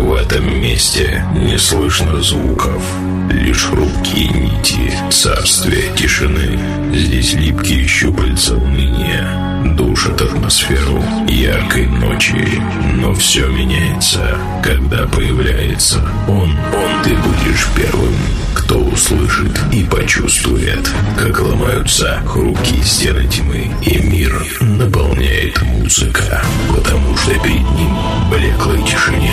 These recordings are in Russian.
В этом месте не слышно звуков, лишь хрупкие нити царствия тишины. Здесь липкие щупальца уныния душат атмосферу яркой ночи. Но все меняется, когда появляется он. Ты будешь первым, кто услышит и почувствует, как ломаются хрупкие стены тьмы, и мир наполняет музыка, потому что перед ним в блеклой тишине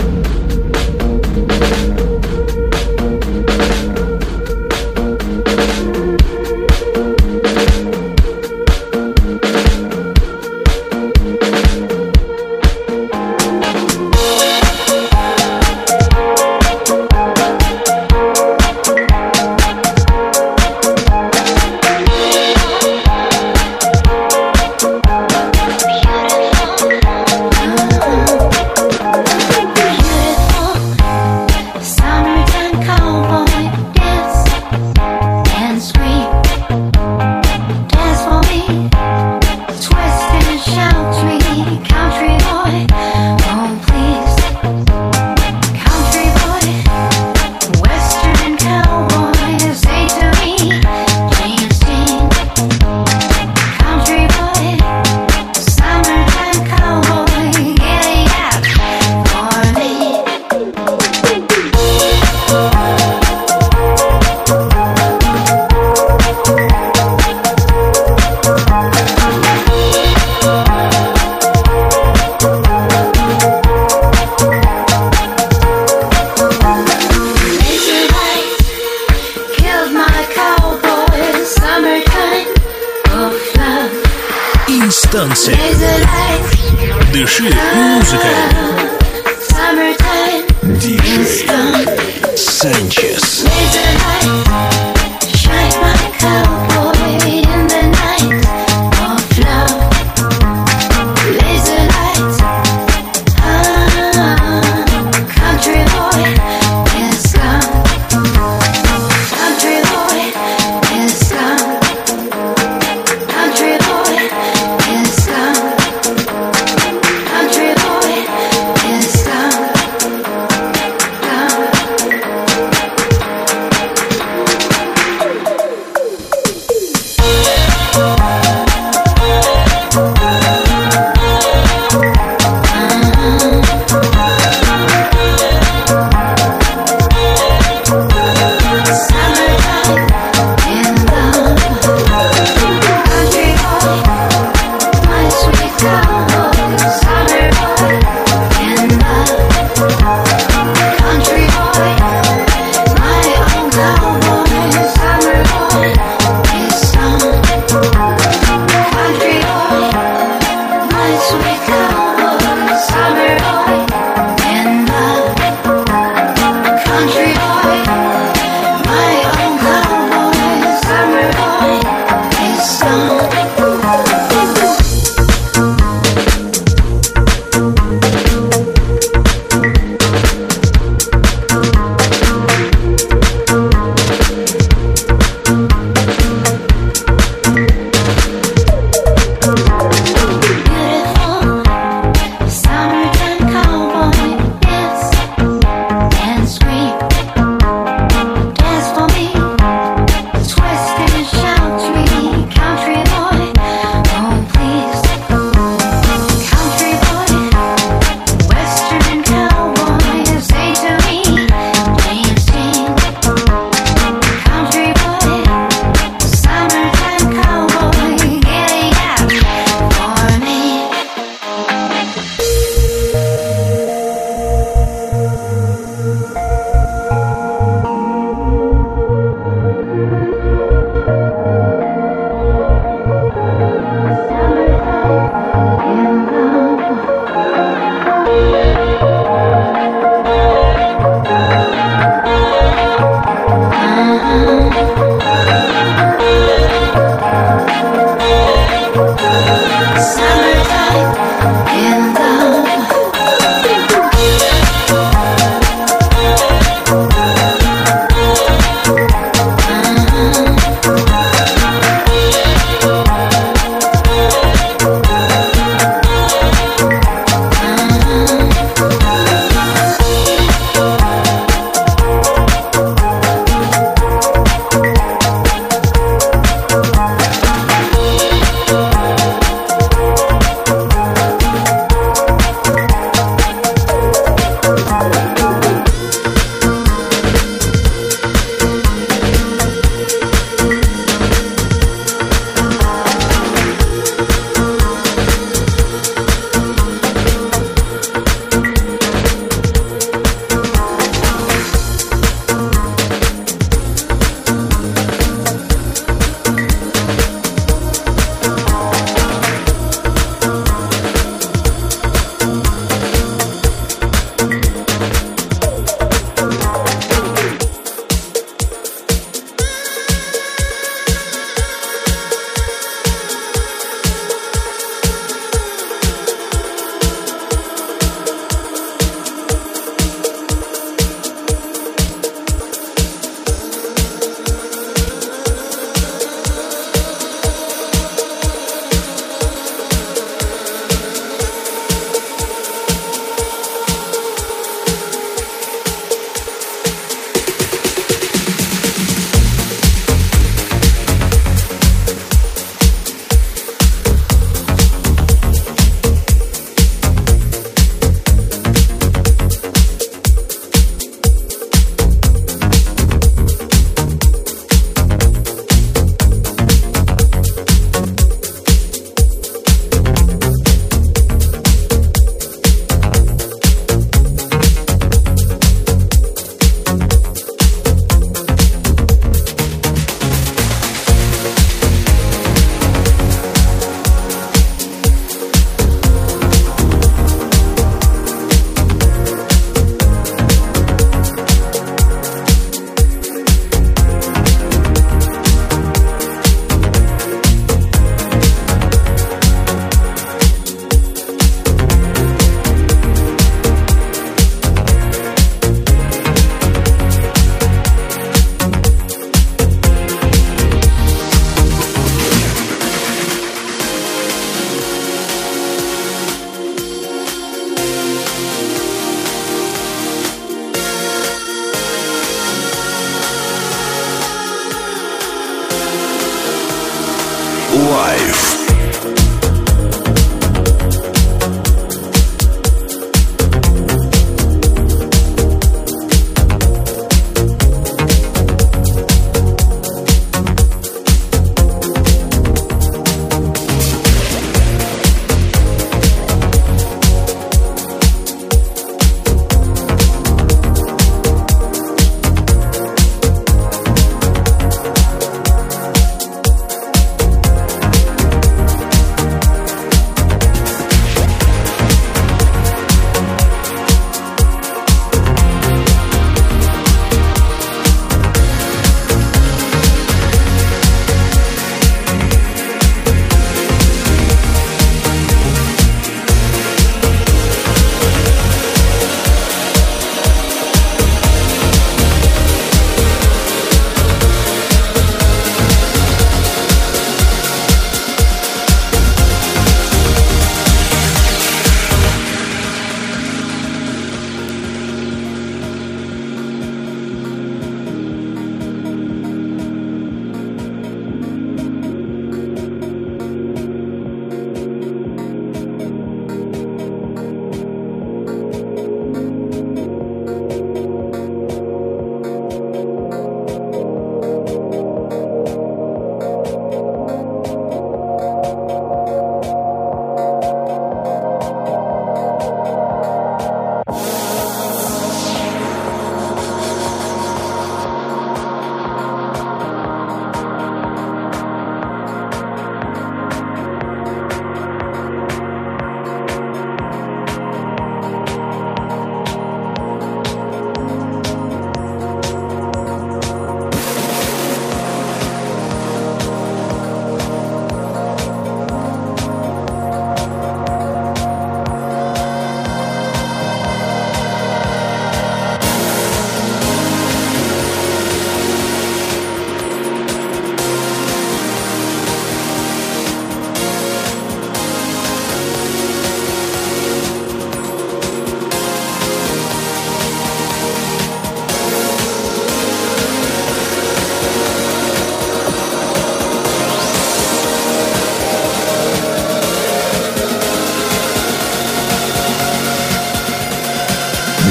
Танцы. Дыши музыкой. DJ Sanchez.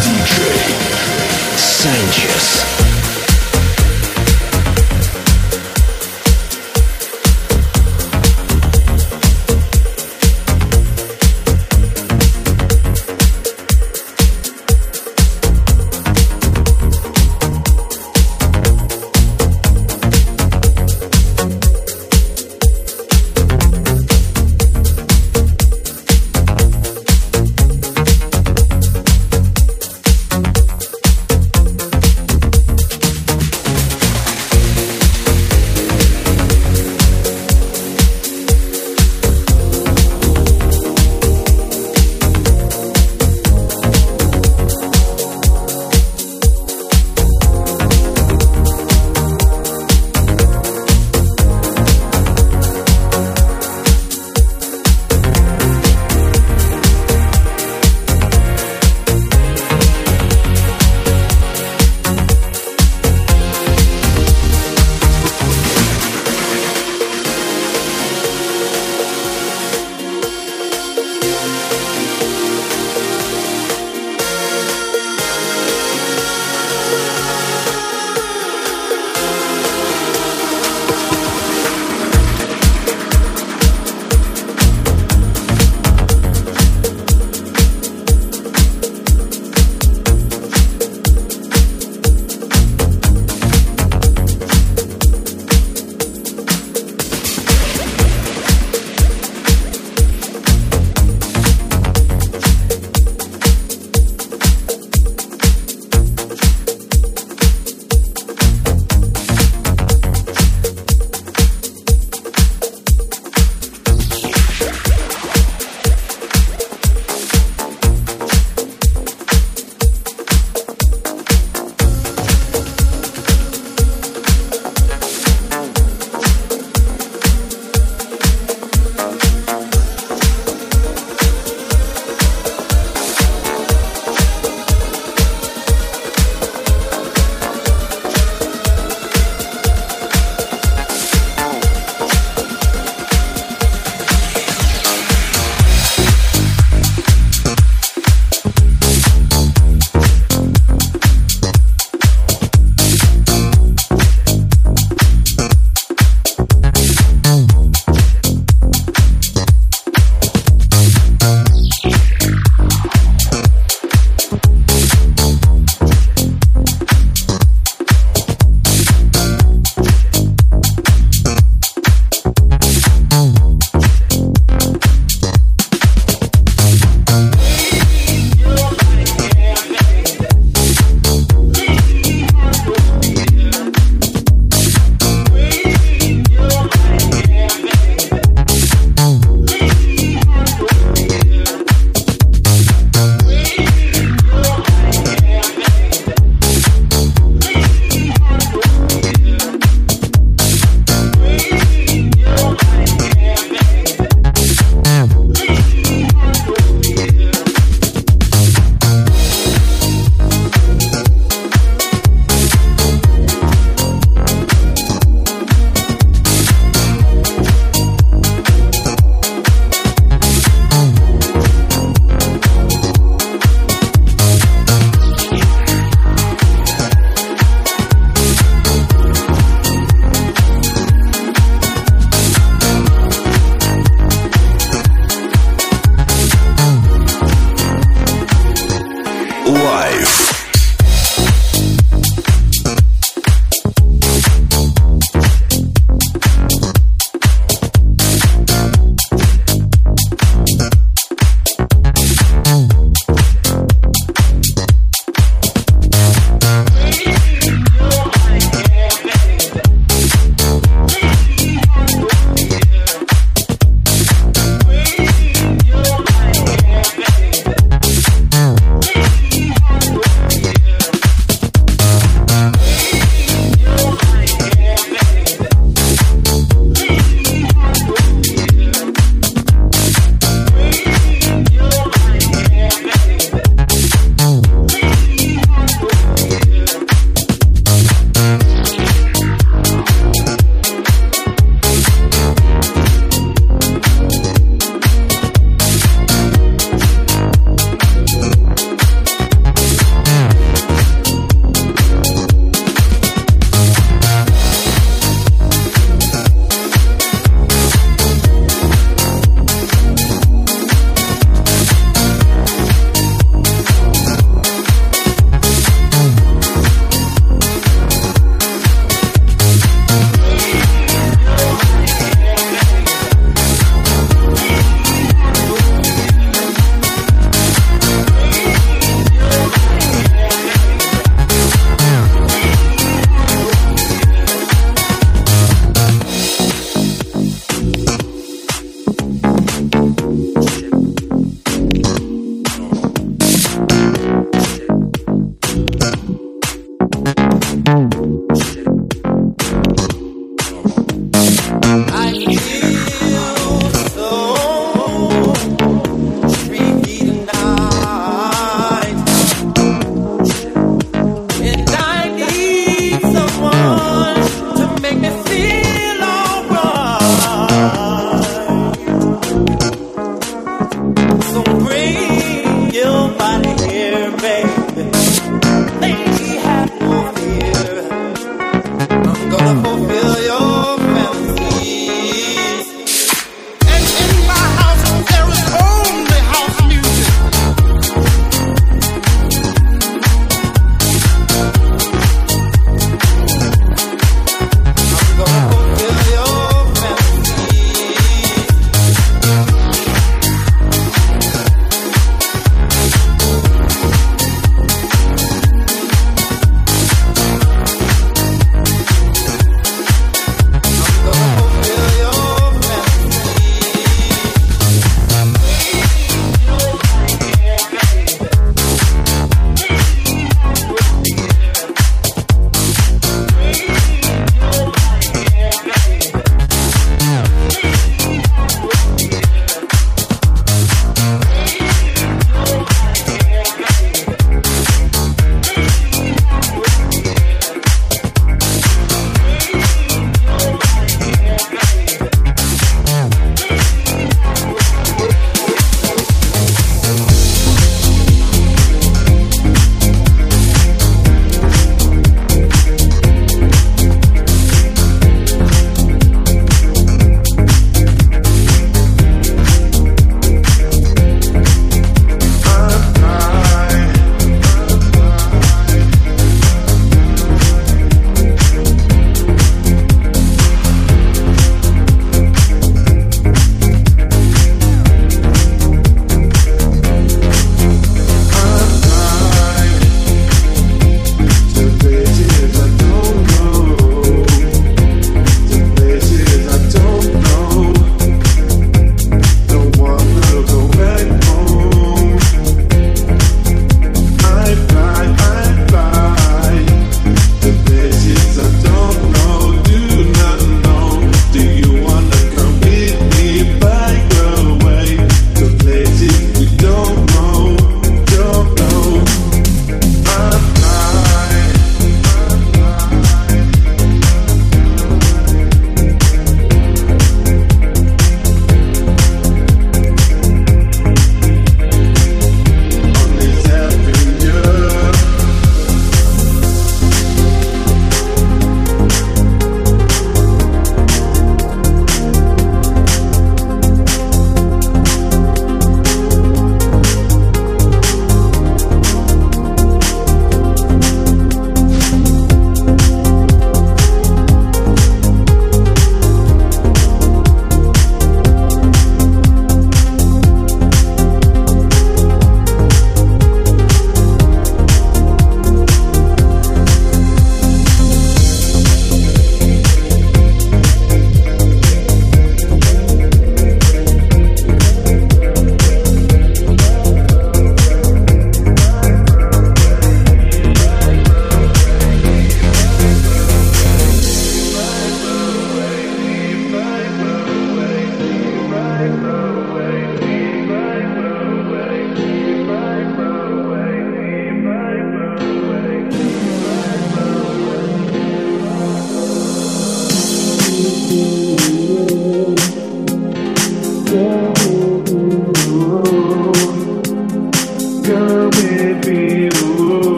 DJ Sanchez.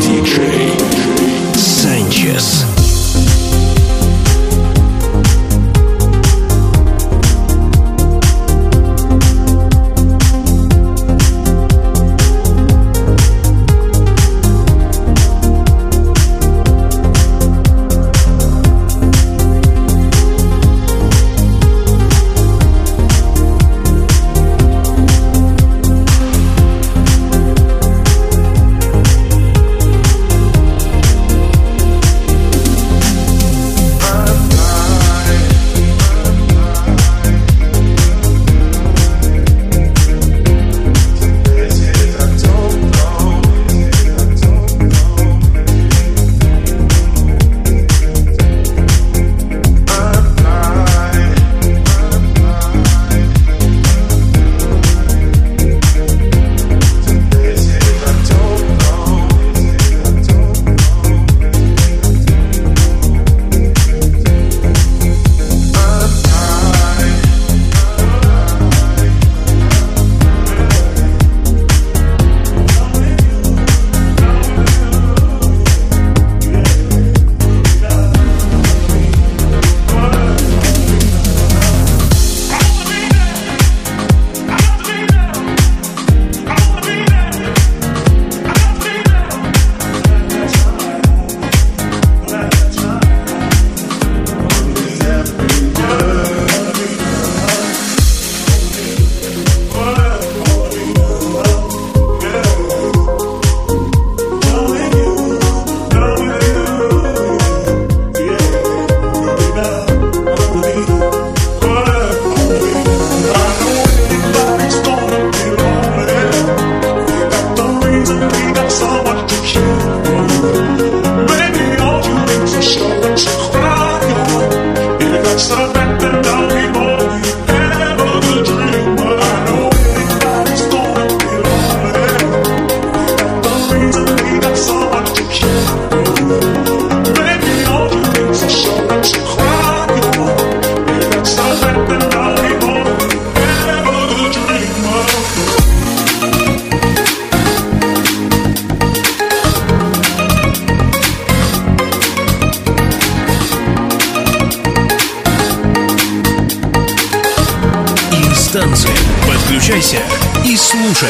DJ Sanchez. Переключайся и слушай.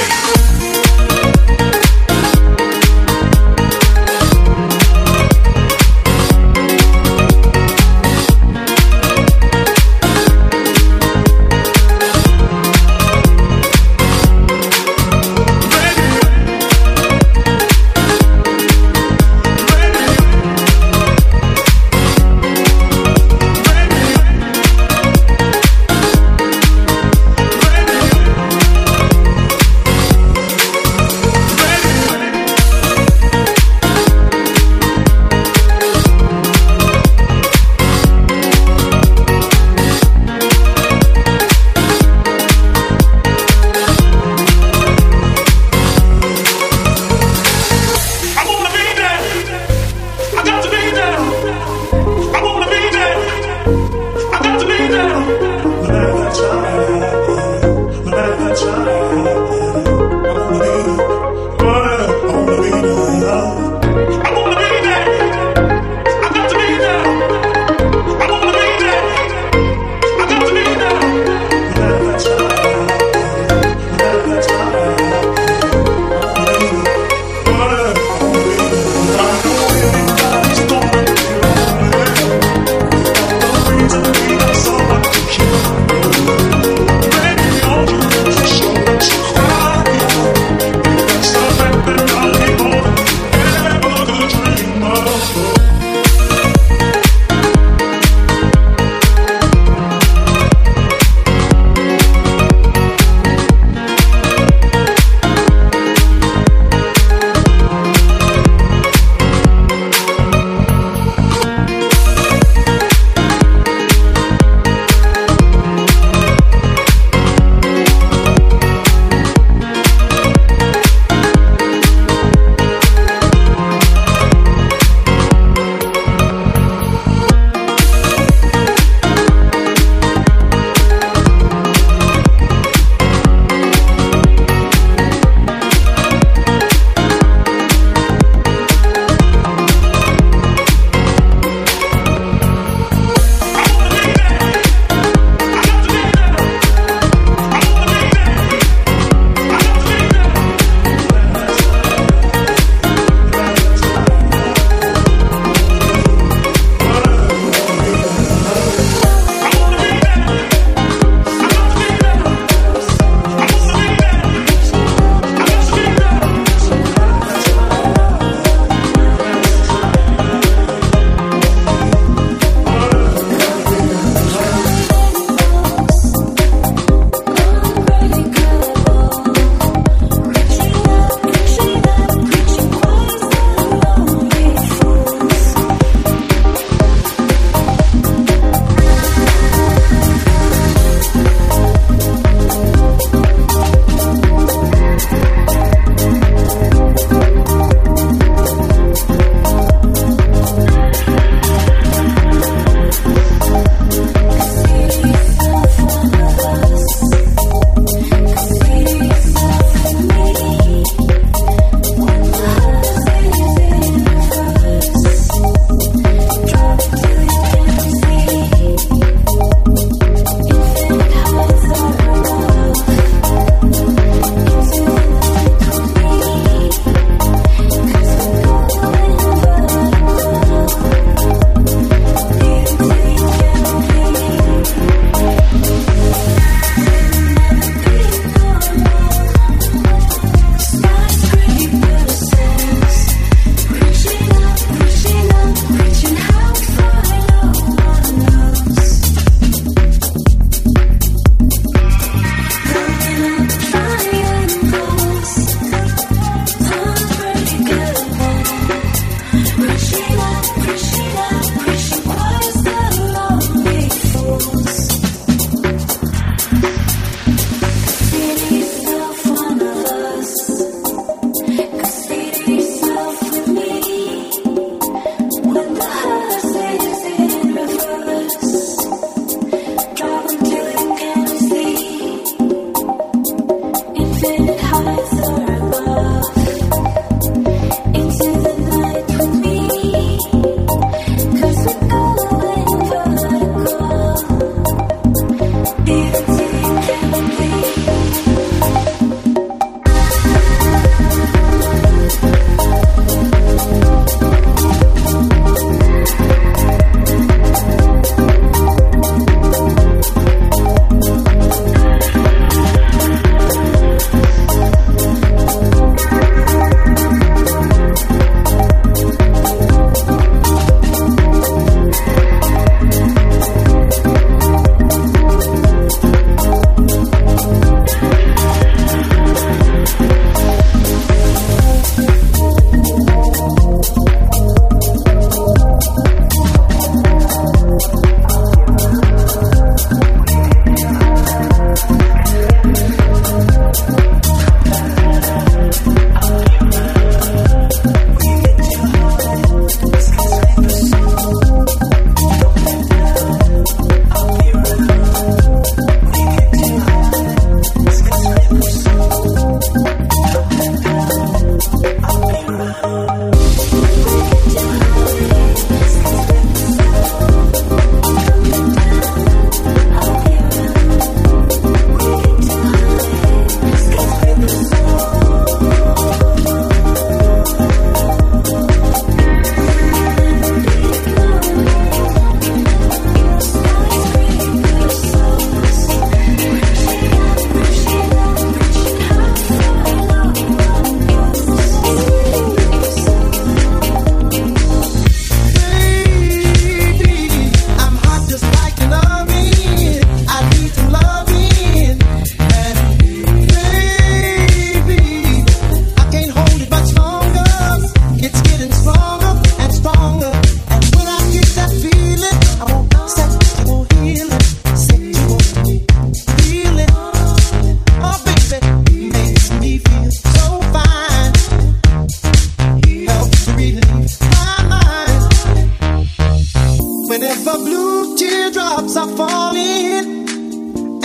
drops are falling,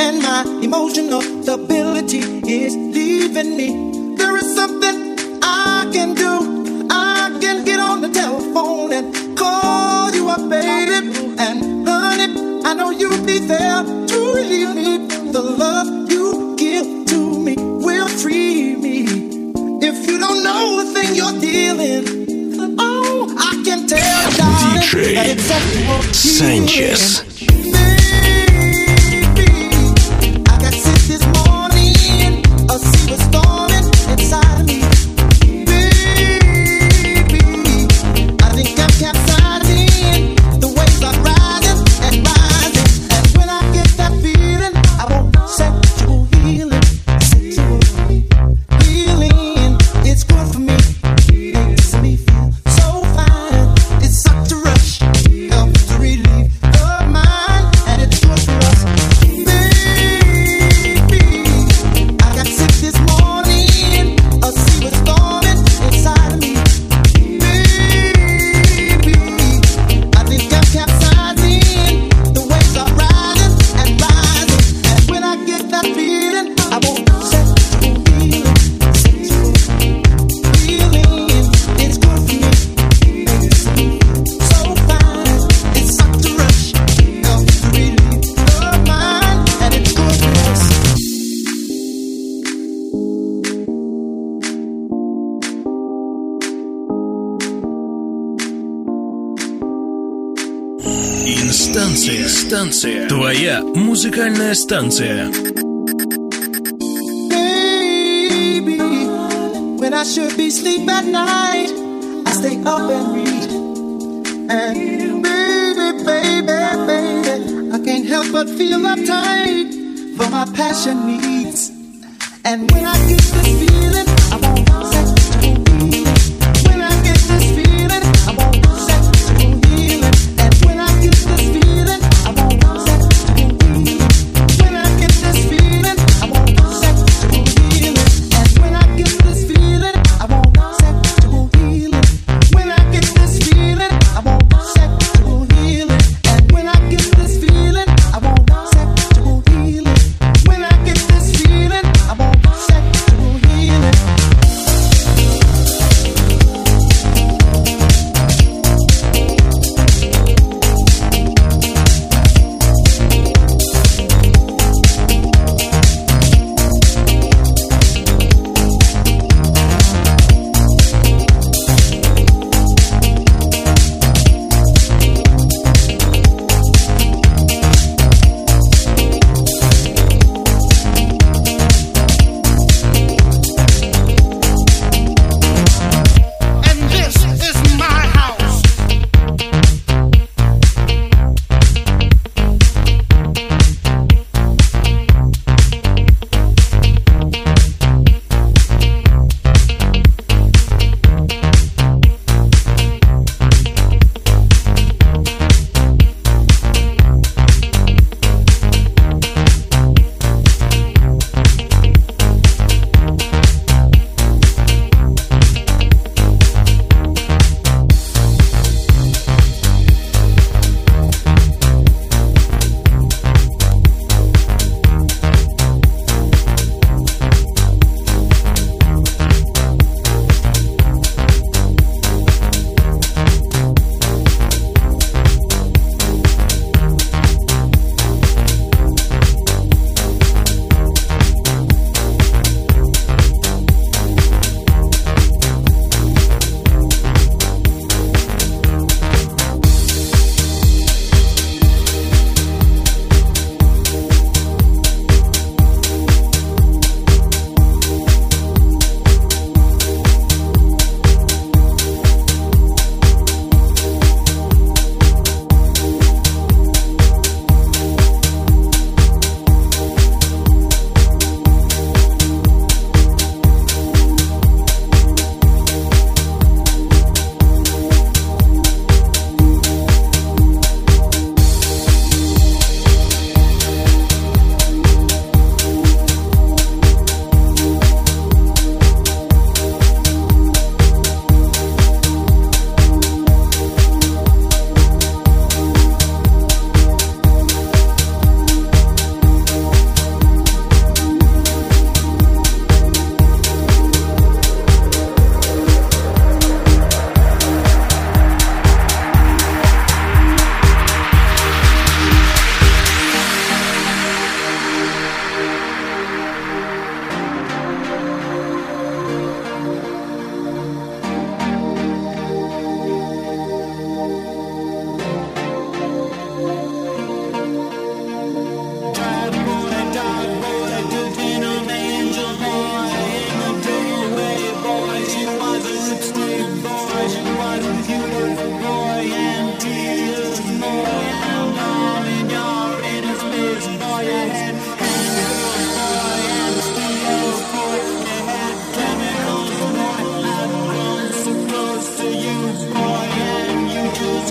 and my emotional stability is leaving me. There is something I can do. I can get on the telephone and call you up, baby. And honey, I know you'll be there to relieve me. The love you give to me will free me. If you don't know the thing you're dealing, I can tell DJ Sanchez. Baby, I got sick this morning. I see what's storming inside me. Baby, I think I'm capsizing. The waves are rising and rising. And when I get that feeling, I want sexual healing. Sexual healing, it's good for me. It makes me feel so fine. It's such a rush, helps to relieve the mind, and it's good for us. Baby, I got sick this morning. I see what's storming inside of me. Baby, I think I'm capsizing. The waves are rising and rising, and when I get that feeling, I won't feeling, it's good for me. Makes me so fine. It's such a rush, helps to relieve the mind, and it's good for us. Инстанция. Твоя музыкальная станция. Baby, when I should be asleep at night, I stay up and read. And baby, I can't help but feel uptight for my passion needs. And when I get this feeling, I won't sexual healing. When I get this feeling, I won't sexual healing. And when I get this feeling, I won't sexual healing. When I get this feeling, I won't sexual healing. And when I get this feeling, I won't sexual healing. When I get this feeling, I won't sexual healing. And when I get this feeling, I won't sexual healing. When I get this feeling, I won't sexual healing.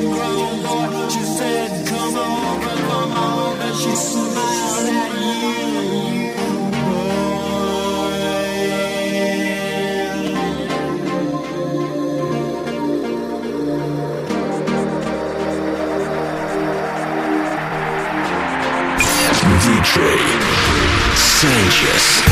homegrown boy. She said, come over, come over. She smiled at you, boy. DJ Sanchez.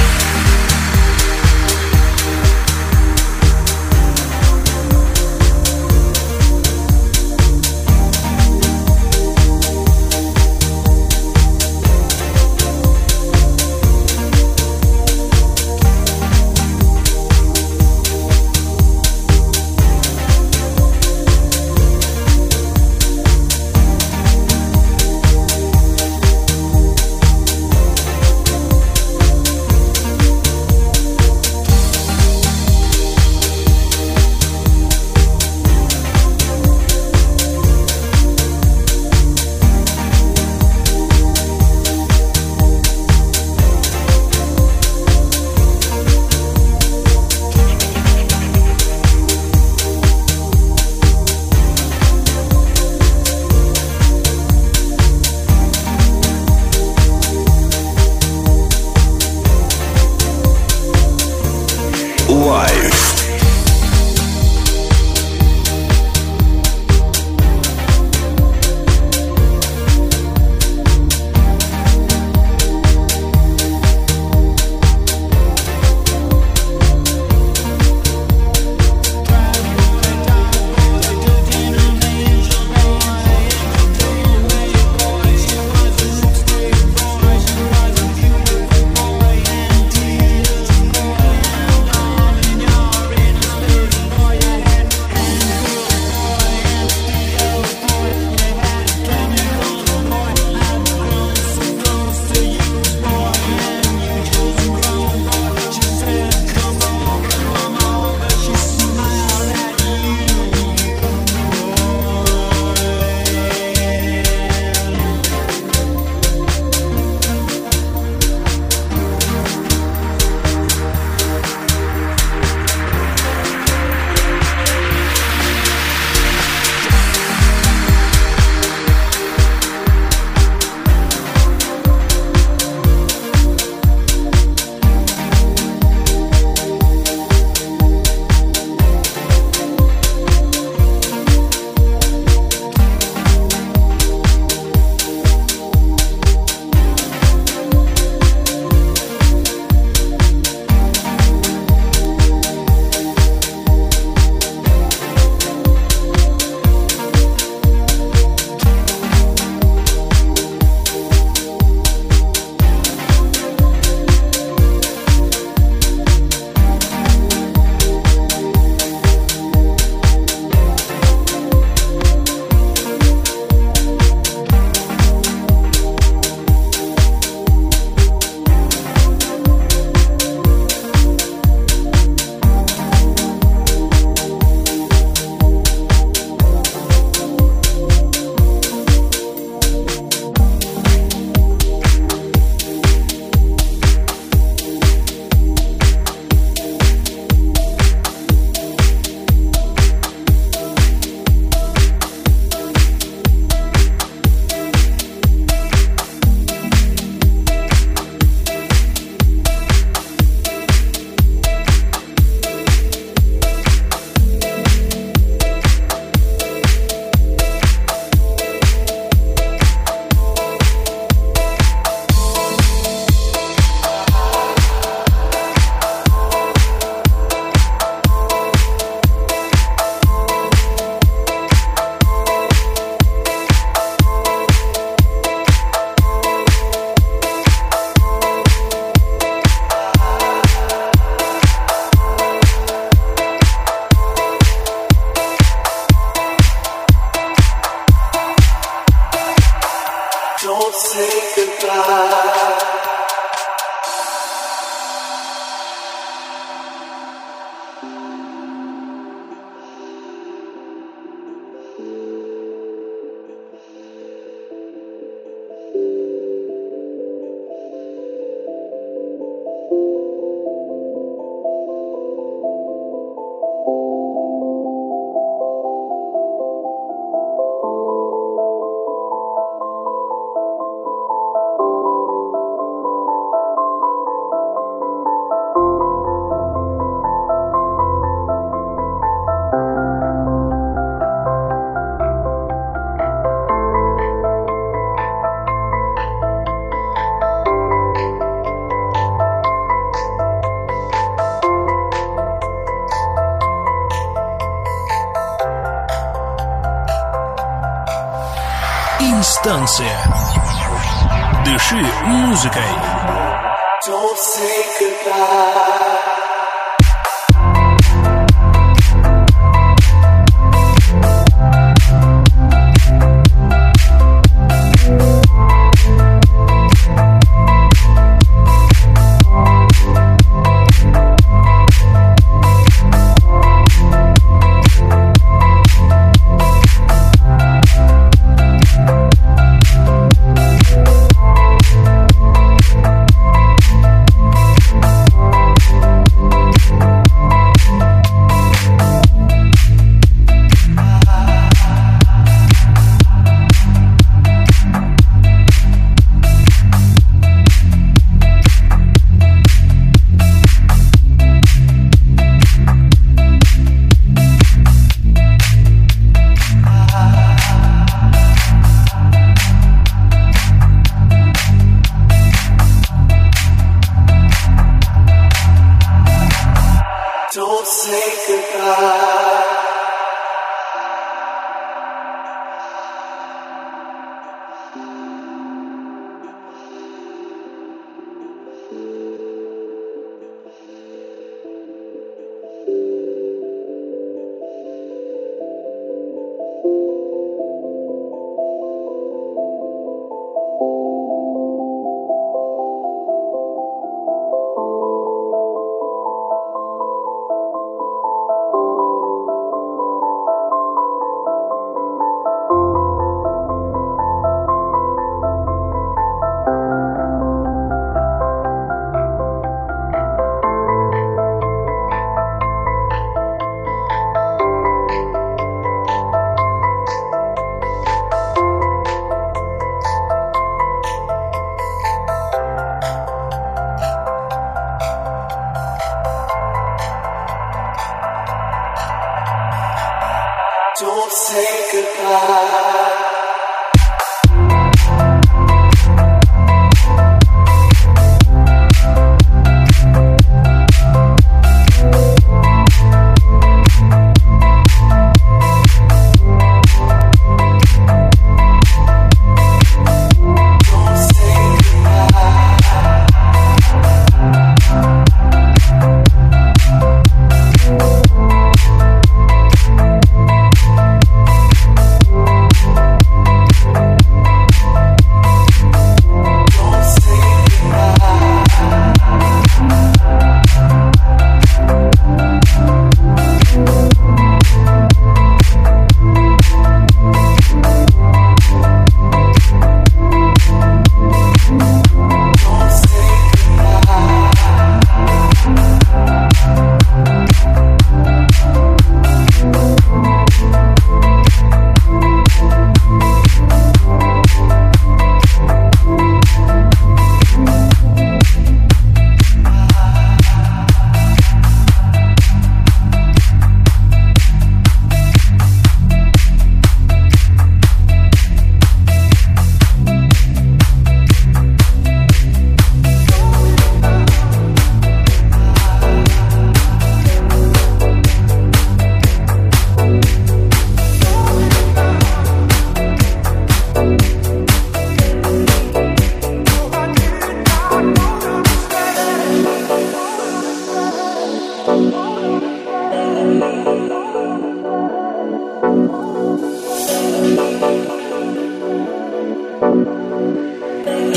Инстанция. Дыши музыкой. Don't say goodbye.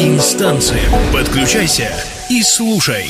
Инстанция. Подключайся и слушай.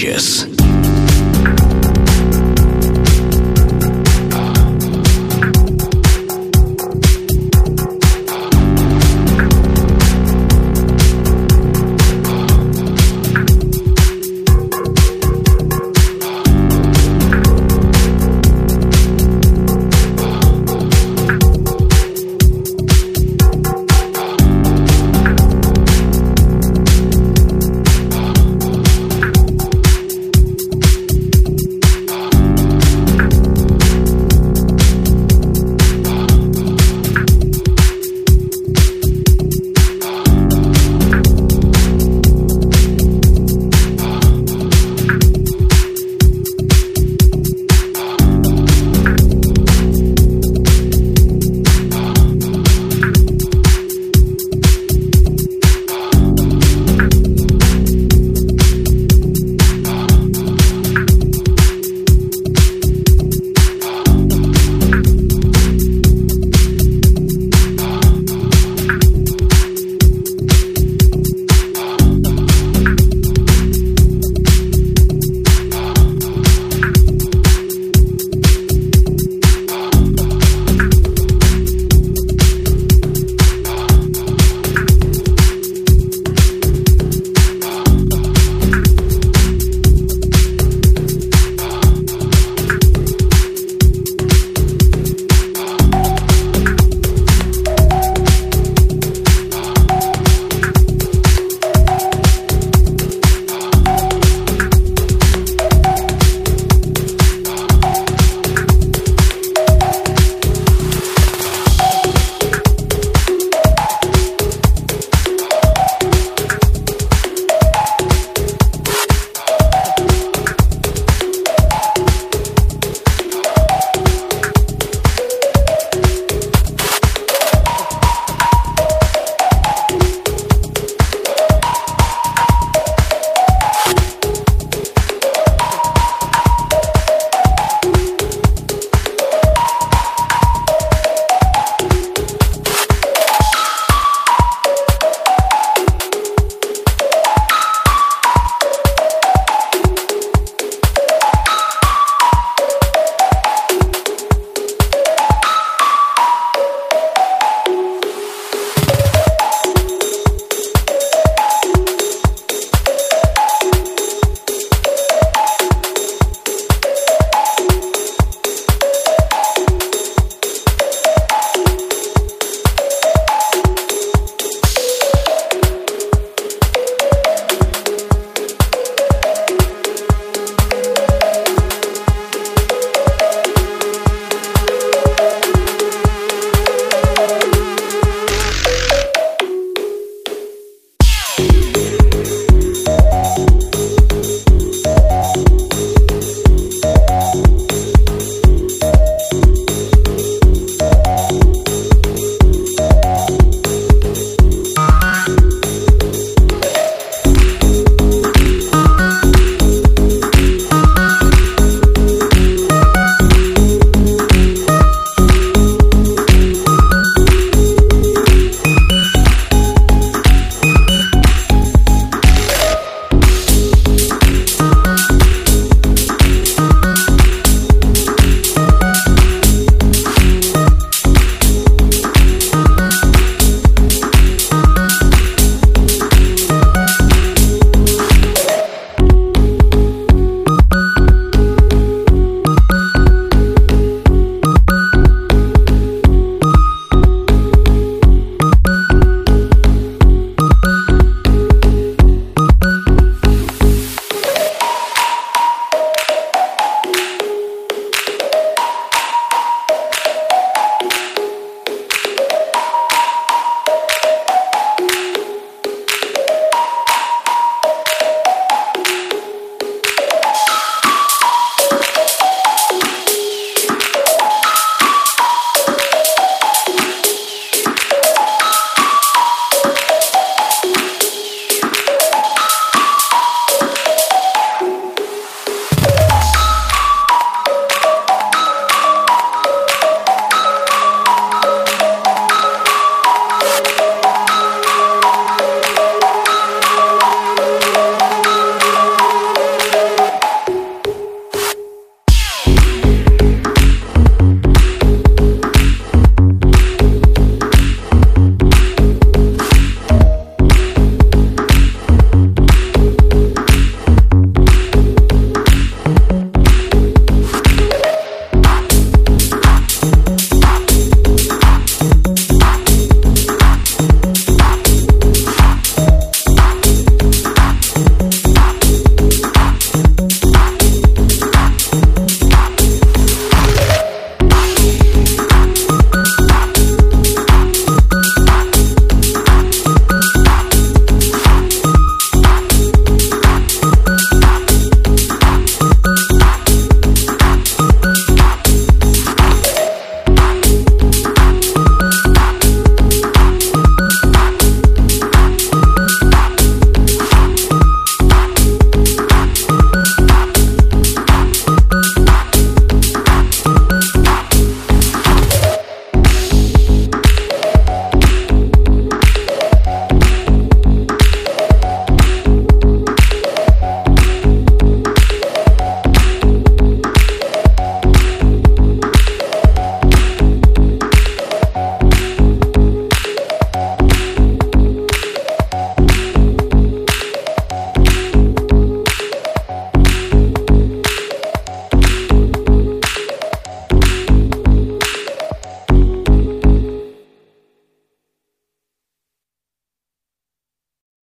Sanchez.